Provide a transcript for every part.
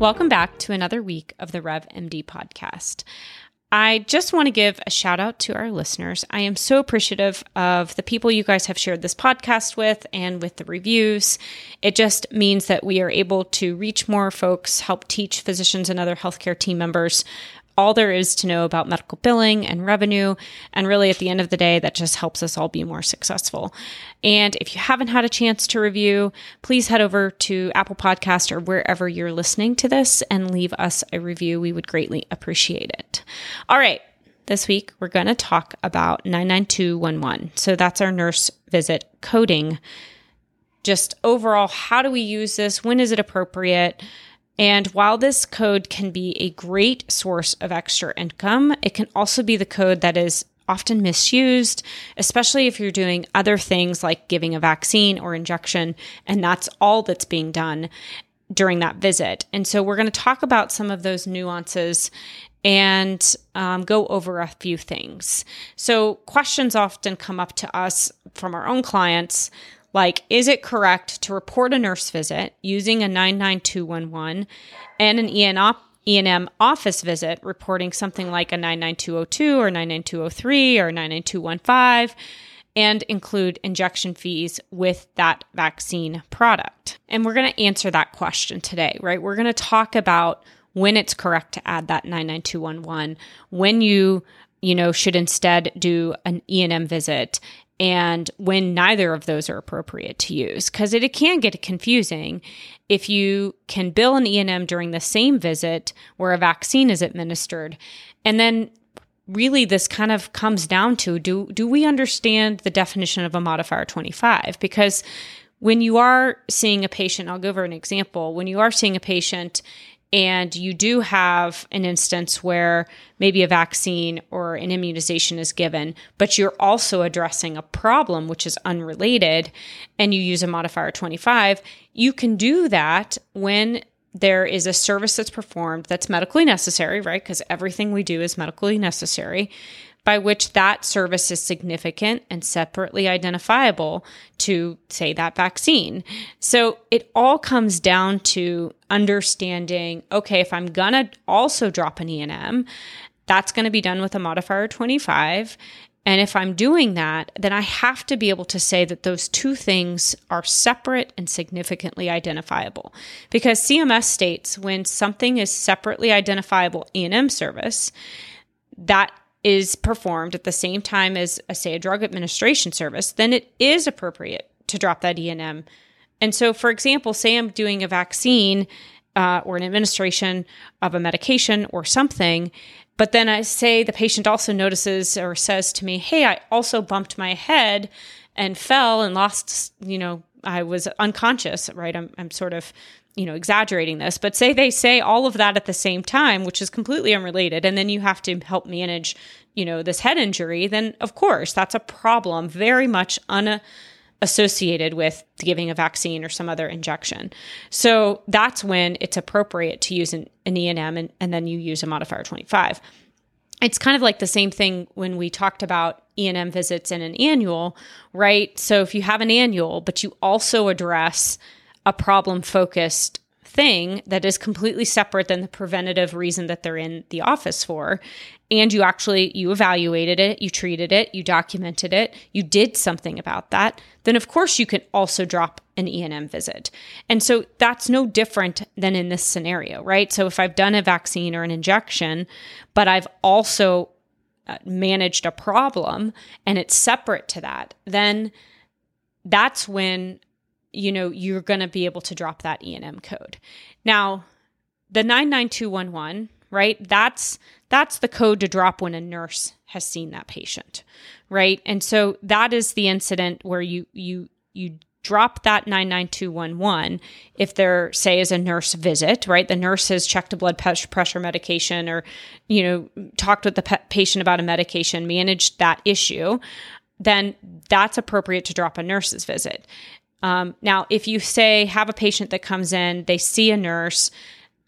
Welcome back to another week of the Rev MD podcast. I just want to give a shout out to our listeners. I am so appreciative of the people you guys have shared this podcast with and with the reviews. It just means that we are able to reach more folks, help teach physicians and other healthcare team members all there is to know about medical billing and revenue. And really, at the end of the day, that just helps us all be more successful. And if you haven't had a chance to review, please head over to Apple Podcasts or wherever you're listening to this and leave us a review. We would greatly appreciate it. All right. This week, we're going to talk about 99211. So that's our nurse visit coding. Just overall, how do we use this? When is it appropriate? And while this code can be a great source of extra income, it can also be the code that is often misused, especially if you're doing other things like giving a vaccine or injection, and that's all that's being done during that visit. And so we're going to talk about some of those nuances and go over a few things. So questions often come up to us from our own clients, like, is it correct to report a nurse visit using a 99211 and an E&M office visit reporting something like a 99202 or 99203 or 99215 and include injection fees with that vaccine product? And we're going to answer that question today, right? We're going to talk about when it's correct to add that 99211, when you should instead do an E&M visit, and when neither of those are appropriate to use, because it can get confusing if you can bill an E&M during the same visit where a vaccine is administered. And then really this kind of comes down to, do we understand the definition of a modifier 25? Because when you are seeing a patient, I'll go over an example, when you are seeing a patient and you do have an instance where maybe a vaccine or an immunization is given, but you're also addressing a problem which is unrelated, and you use a modifier 25, you can do that when there is a service that's performed that's medically necessary, right? Because everything we do is medically necessary, by which that service is significant and separately identifiable to, say, that vaccine. So it all comes down to understanding, okay, if I'm going to also drop an E&M, that's going to be done with a modifier 25. And if I'm doing that, then I have to be able to say that those two things are separate and significantly identifiable. Because CMS states when something is separately identifiable E&M service, that is performed at the same time as, say, a drug administration service, then it is appropriate to drop that E&M. And so, for example, say I'm doing a vaccine or an administration of a medication or something, but then I say the patient also notices or says to me, hey, I also bumped my head and fell and lost, I was unconscious, right? I'm sort of exaggerating this, but say they say all of that at the same time, which is completely unrelated, and then you have to help manage, this head injury, then of course that's a problem very much unassociated with giving a vaccine or some other injection. So that's when it's appropriate to use an E&M and then you use a modifier 25. It's kind of like the same thing when we talked about E&M visits in an annual, right? So if you have an annual, but you also address a problem-focused thing that is completely separate than the preventative reason that they're in the office for, and you evaluated it, you treated it, you documented it, you did something about that, then of course you can also drop an E&M visit. And so that's no different than in this scenario, right? So if I've done a vaccine or an injection, but I've also managed a problem and it's separate to that, then that's when you're going to be able to drop that E&M code. Now, the 99211, right? That's the code to drop when a nurse has seen that patient, right? And so that is the incident where you drop that 99211 if there, say, is a nurse visit, right? The nurse has checked a blood pressure medication or, talked with the patient about a medication, managed that issue, then that's appropriate to drop a nurse's visit. Now, if you have a patient that comes in, they see a nurse,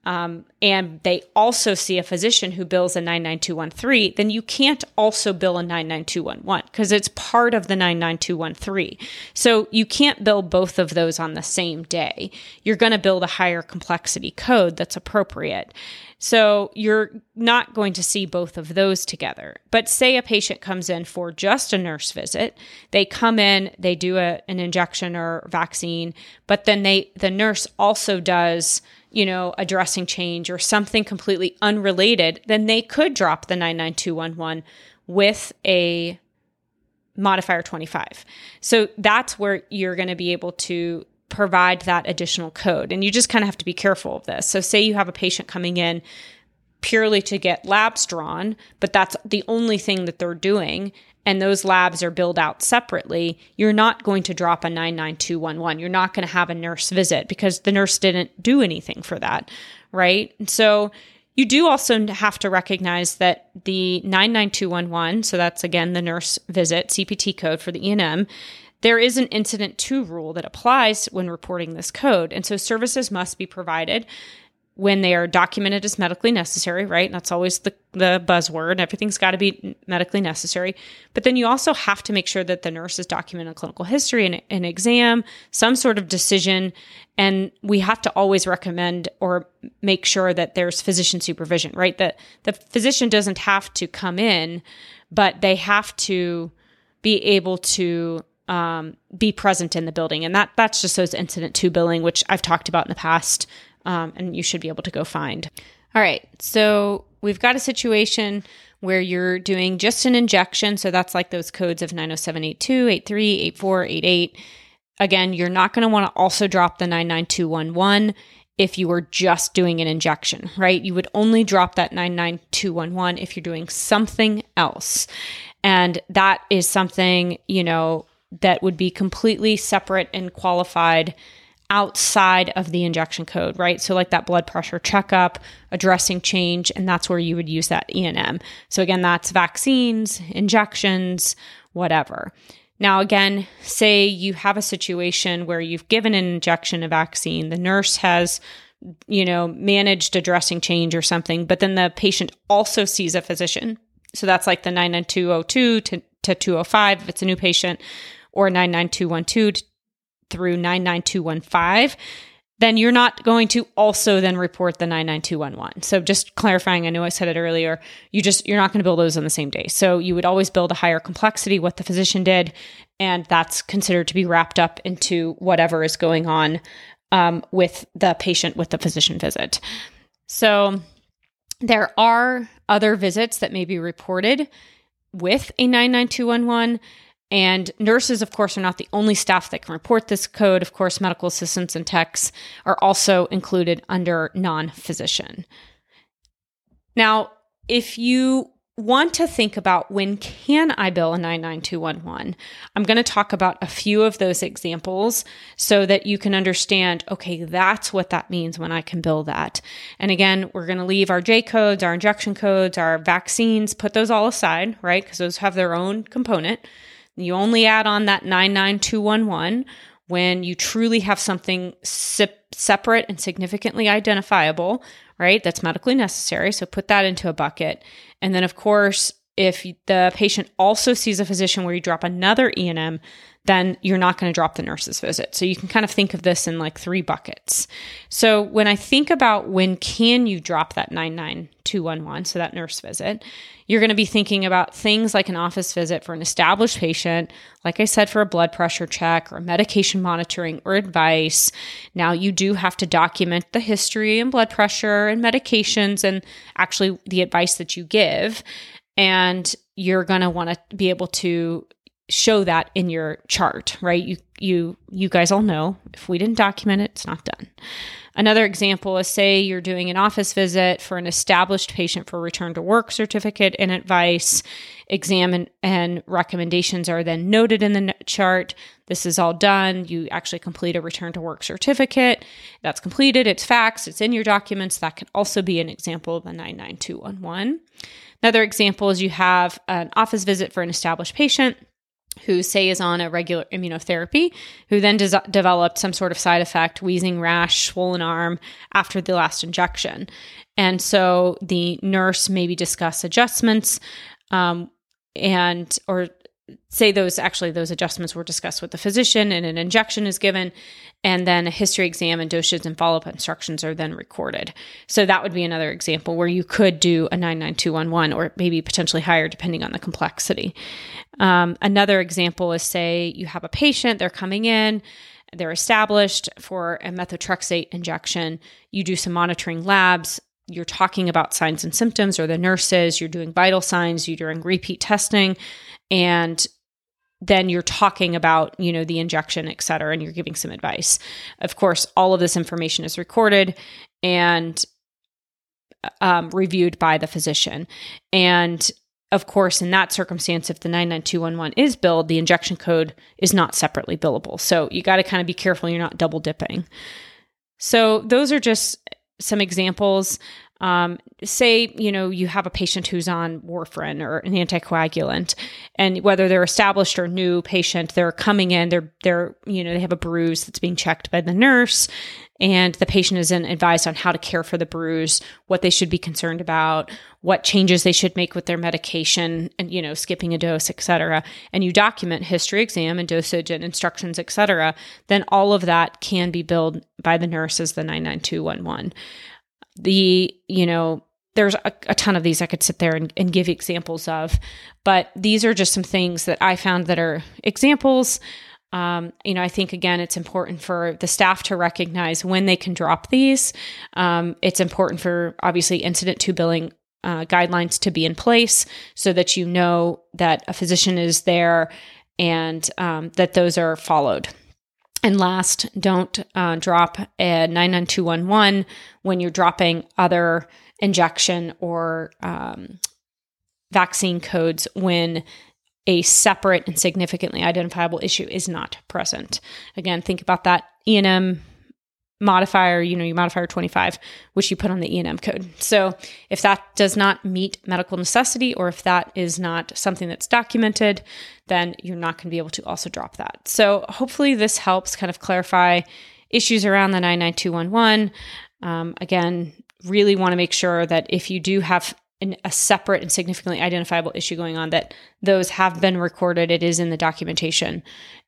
and they also see a physician who bills a 99213, then you can't also bill a 99211 because it's part of the 99213. So you can't bill both of those on the same day. You're going to build a higher complexity code that's appropriate. So you're not going to see both of those together. But say a patient comes in for just a nurse visit. They come in, they do an injection or vaccine, but then the nurse also does, a dressing change or something completely unrelated, then they could drop the 99211 with a modifier 25. So that's where you're going to be able to provide that additional code. And you just kind of have to be careful of this. So say you have a patient coming in purely to get labs drawn, but that's the only thing that they're doing, and those labs are billed out separately, you're not going to drop a 99211. You're not going to have a nurse visit because the nurse didn't do anything for that, right? And so you do also have to recognize that the 99211, so that's again the nurse visit CPT code for the E&M, there is an incident to rule that applies when reporting this code. And so services must be provided when they are documented as medically necessary, right? And that's always the buzzword. Everything's got to be medically necessary. But then you also have to make sure that the nurse is documenting a clinical history and an exam, some sort of decision. And we have to always recommend or make sure that there's physician supervision, right? That the physician doesn't have to come in, but they have to be able to be present in the building. And that's just those incident to billing, which I've talked about in the past, and you should be able to go find. All right. So we've got a situation where you're doing just an injection. So that's like those codes of 90782, 83, 84, 88. Again, you're not going to want to also drop the 99211 if you were just doing an injection, right? You would only drop that 99211 if you're doing something else. And that is something, that would be completely separate and qualified outside of the injection code, right? So like that blood pressure checkup, a dressing change, and that's where you would use that E&M. So again, that's vaccines, injections, whatever. Now, again, say you have a situation where you've given an injection, a vaccine, the nurse has, managed a dressing change or something, but then the patient also sees a physician. So that's like the 99202 to 205 if it's a new patient, or 99212 through 99215, then you're not going to also then report the 99211. So just clarifying, I know I said it earlier, you're not going to bill those on the same day. So you would always build a higher complexity, what the physician did, and that's considered to be wrapped up into whatever is going on with the patient with the physician visit. So there are other visits that may be reported with a 99211. And nurses, of course, are not the only staff that can report this code. Of course, medical assistants and techs are also included under non-physician. Now, if you want to think about when can I bill a 99211, I'm going to talk about a few of those examples so that you can understand, okay, that's what that means when I can bill that. And again, we're going to leave our J codes, our injection codes, our vaccines, put those all aside, right? Because those have their own component. You only add on that 99211 when you truly have something separate and significantly identifiable, right? That's medically necessary. So put that into a bucket. And then, of course, if the patient also sees a physician where you drop another E&M, then you're not going to drop the nurse's visit. So you can kind of think of this in like three buckets. So when I think about when can you drop that 99211, so that nurse visit, you're going to be thinking about things like an office visit for an established patient, like I said, for a blood pressure check or medication monitoring or advice. Now you do have to document the history and blood pressure and medications and actually the advice that you give. And you're going to want to be able to show that in your chart, right? You guys all know if we didn't document it, it's not done. Another example is say you're doing an office visit for an established patient for return to work certificate and advice. Exam and recommendations are then noted in the chart. This is all done. You actually complete a return to work certificate. That's completed. It's faxed. It's in your documents. That can also be an example of a 99211. Another example is you have an office visit for an established patient. who say is on a regular immunotherapy, who then developed some sort of side effect, wheezing rash, swollen arm after the last injection. And so the nurse maybe discussed adjustments, those adjustments were discussed with the physician and an injection is given, and then a history exam and dosages and follow-up instructions are then recorded. So that would be another example where you could do a 99211 or maybe potentially higher depending on the complexity. Another example is, say you have a patient, they're coming in, they're established for a methotrexate injection. You do some monitoring labs. You're talking about signs and symptoms, or the nurses, you're doing vital signs, you're doing repeat testing, and then you're talking about, the injection, et cetera, and you're giving some advice. Of course, all of this information is recorded and reviewed by the physician. And of course, in that circumstance, if the 99211 is billed, the injection code is not separately billable. So you got to kind of be careful you're not double dipping. So those are just some examples. Say, you have a patient who's on warfarin or an anticoagulant, and whether they're established or new patient, they're coming in, they have a bruise that's being checked by the nurse, and the patient is then advised on how to care for the bruise, what they should be concerned about, what changes they should make with their medication, and, skipping a dose, et cetera. And you document history, exam, and dosage and instructions, et cetera. Then all of that can be billed by the nurse as the 99211. There's a ton of these I could sit there and give examples of, but these are just some things that I found that are examples. I think, again, it's important for the staff to recognize when they can drop these. It's important for, obviously, incident to billing guidelines to be in place so that you know that a physician is there and that those are followed. And last, don't drop a 99211 when you're dropping other injection or vaccine codes when a separate and significantly identifiable issue is not present. Again, think about that E&M modifier, your modifier 25, which you put on the E&M code. So if that does not meet medical necessity, or if that is not something that's documented, then you're not going to be able to also drop that. So hopefully this helps kind of clarify issues around the 99211. Again, really want to make sure that if you do have a separate and significantly identifiable issue going on, that those have been recorded. It is in the documentation,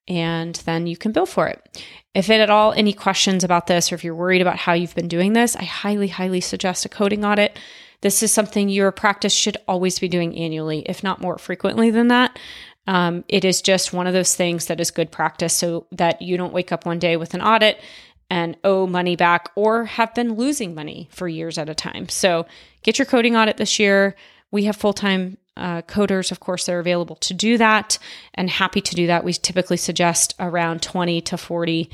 and then you can bill for it. If at all any questions about this, or if you're worried about how you've been doing this, I highly, highly suggest a coding audit. This is something your practice should always be doing annually, if not more frequently than that. It is just one of those things that is good practice so that you don't wake up one day with an audit and owe money back or have been losing money for years at a time. So get your coding audit this year. We have full-time coders, of course, they're available to do that and happy to do that. We typically suggest around 20 to 40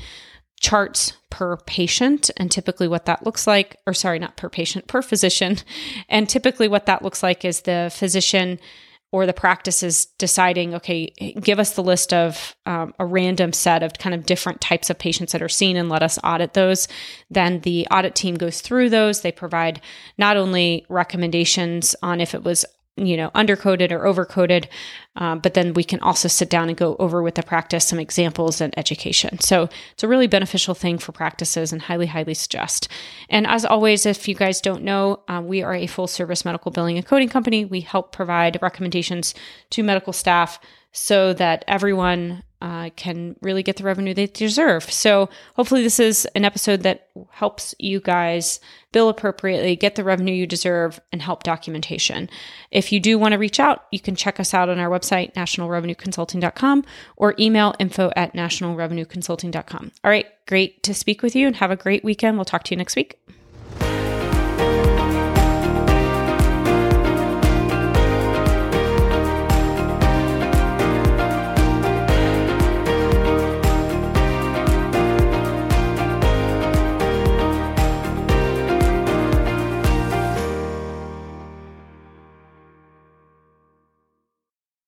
charts per patient, and typically what that looks like, or sorry, not per patient, per physician. And typically what that looks like is the physician or the practice is deciding, okay, give us the list of a random set of kind of different types of patients that are seen and let us audit those. Then the audit team goes through those. They provide not only recommendations on if it was undercoded or overcoded, but then we can also sit down and go over with the practice some examples and education. So it's a really beneficial thing for practices, and highly, highly suggest. And as always, if you guys don't know, we are a full service medical billing and coding company. We help provide recommendations to medical staff so that everyone can really get the revenue they deserve. So hopefully this is an episode that helps you guys bill appropriately, get the revenue you deserve, and help documentation. If you do want to reach out, you can check us out on our website, nationalrevenueconsulting.com, or email info@nationalrevenueconsulting.com. All right, great to speak with you, and have a great weekend. We'll talk to you next week.